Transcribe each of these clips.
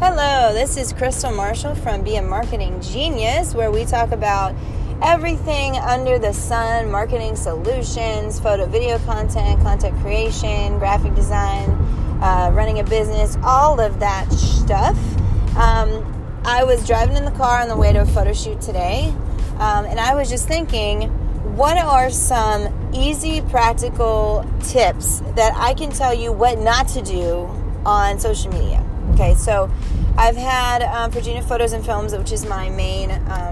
Hello, this is Crystal Marshall from Be a Marketing Genius, where we talk about everything under the sun, marketing solutions, photo video content creation, graphic design, running a business, all of that stuff. I was driving in the car on the way to a photo shoot today, and I was just thinking, what are some easy, practical tips that I can tell you what not to do on social media? Okay, so I've had Virginia Photos and Films, which is my main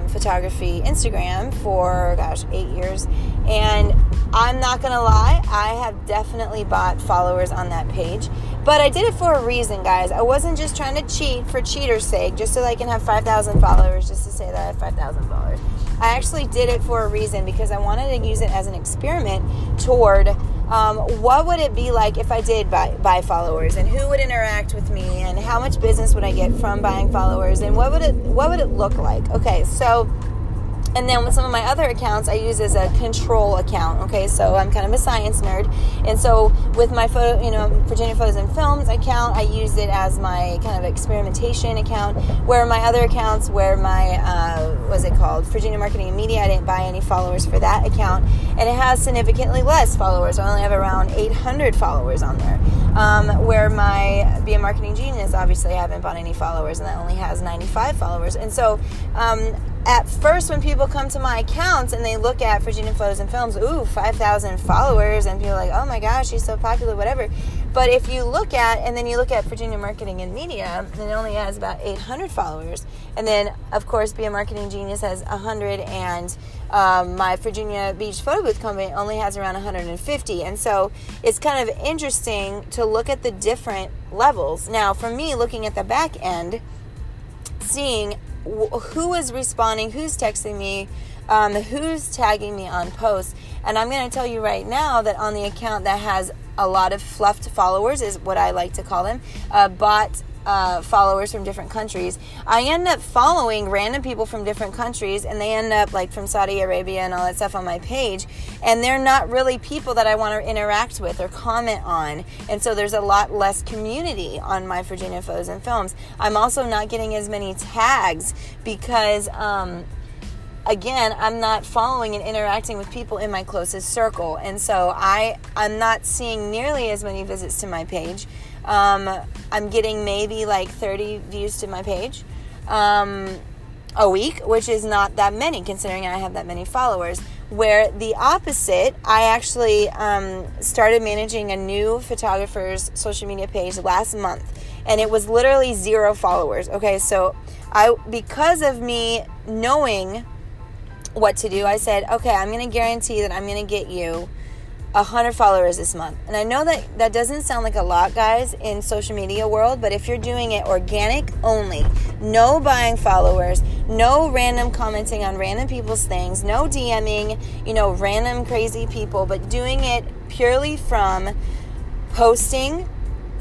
photography Instagram for, 8 years. And I'm not going to lie, I have definitely bought followers on that page. But I did it for a reason, guys. I wasn't just trying to cheat for cheater's sake, just so that I can have 5,000 followers, just to say that I have 5,000 followers. I actually did it for a reason because I wanted to use it as an experiment toward what would it be like if I did buy followers, and who would interact with me, and how much business would I get from buying followers, and what would it look like? Okay, so, and then with some of my other accounts, I use as a control account. Okay, so I'm kind of a science nerd, and so with my Virginia Photos and Films account, I use it as my kind of experimentation account. Where my other accounts, where my Virginia Marketing and Media, I didn't buy any followers for that account, and it has significantly less followers. I only have around 800 followers on there. Where my Be a Marketing Genius, obviously, I haven't bought any followers, and that only has 95 followers. And so, at first, when people come to my accounts and they look at Virginia Photos and Films, 5,000 followers, and people are like, oh my gosh, she's so popular, whatever. But if you look at, and then you look at Virginia Marketing and Media, and it only has about 800 followers. And then, of course, Be a Marketing Genius has 100, and my Virginia Beach Photo Booth Company only has around 150. And so it's kind of interesting to look at the different levels. Now, for me, looking at the back end, seeing who is responding, who's texting me, who's tagging me on posts. And I'm going to tell you right now that on the account that has a lot of fluffed followers, is what I like to call them, bot followers from different countries, I end up following random people from different countries, and they end up like from Saudi Arabia and all that stuff on my page, and they're not really people that I want to interact with or comment on, and so there's a lot less community on my Virginia Photos and Films. I'm also not getting as many tags because again, I'm not following and interacting with people in my closest circle. And so I'm not seeing nearly as many visits to my page. I'm getting maybe like 30 views to my page a week, which is not that many considering I have that many followers. Where the opposite, I actually started managing a new photographer's social media page last month, and it was literally 0 followers. Okay, so because of me knowing what to do, I said, okay, I'm going to guarantee that I'm going to get you 100 followers this month. And I know that that doesn't sound like a lot, guys, in social media world, but if you're doing it organic only, no buying followers, no random commenting on random people's things, no DMing, random crazy people, but doing it purely from posting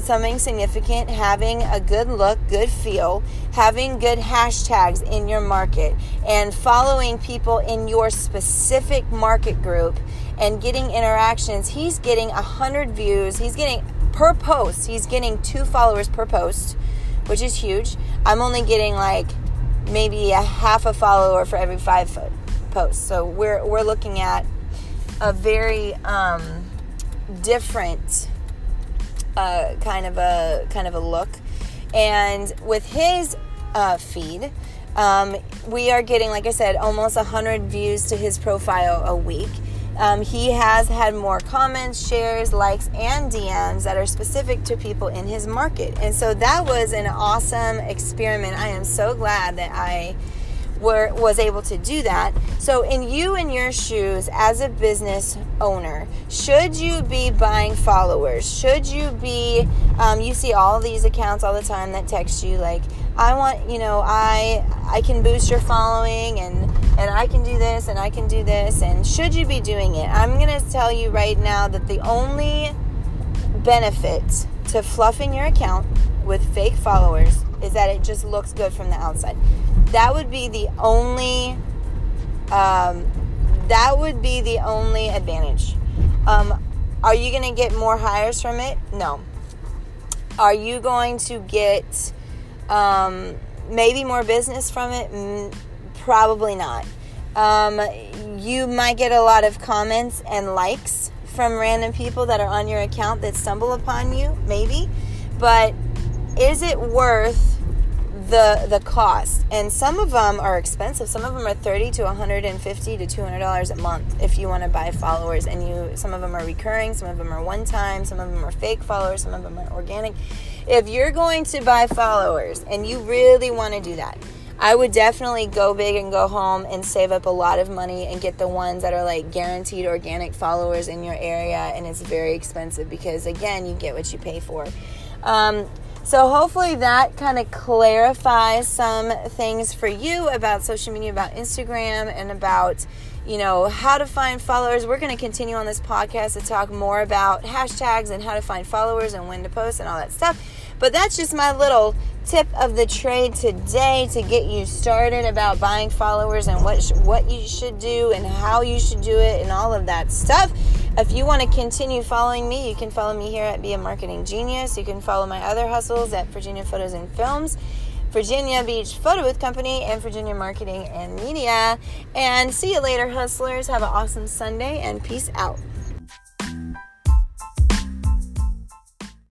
something significant, having a good look, good feel, having good hashtags in your market, and following people in your specific market group and getting interactions. He's getting 100 views. He's getting per post. He's getting 2 followers per post, which is huge. I'm only getting maybe a half a follower for every 5 posts. So we're looking at a very different kind of a look. And with his feed, we are getting, like I said, almost 100 views to his profile a week. He has had more comments, shares, likes, and DMs that are specific to people in his market. And so that was an awesome experiment. I am so glad that I was able to do that. So in your shoes as a business owner, should you be buying followers? Should you be, you see all these accounts all the time that text you like, I want, I can boost your following, and I can do this, and I can do this, and should you be doing it? I'm going to tell you right now that the only benefit to fluffing your account with fake followers is that it just looks good from the outside. That would be the only advantage. Are you going to get more hires from it? No. Are you going to get Maybe more business from it? Probably not. You might get a lot of comments and likes from random people that are on your account that stumble upon you, maybe. But is it worth the cost? And some of them are expensive. Some of them are $30 to $150 to $200 a month if you want to buy followers. And some of them are recurring, some of them are one-time, some of them are fake followers, some of them are organic. If you're going to buy followers and you really want to do that, I would definitely go big and go home and save up a lot of money and get the ones that are like guaranteed organic followers in your area. And it's very expensive because, again, you get what you pay for. So hopefully that kind of clarifies some things for you about social media, about Instagram, and about, how to find followers. We're going to continue on this podcast to talk more about hashtags and how to find followers and when to post and all that stuff. But that's just my little tip of the trade today to get you started about buying followers and what you should do and how you should do it and all of that stuff. If you want to continue following me, you can follow me here at Be a Marketing Genius. You can follow my other hustles at Virginia Photos and Films, Virginia Beach Photo Booth Company, and Virginia Marketing and Media. And see you later, hustlers. Have an awesome Sunday and peace out.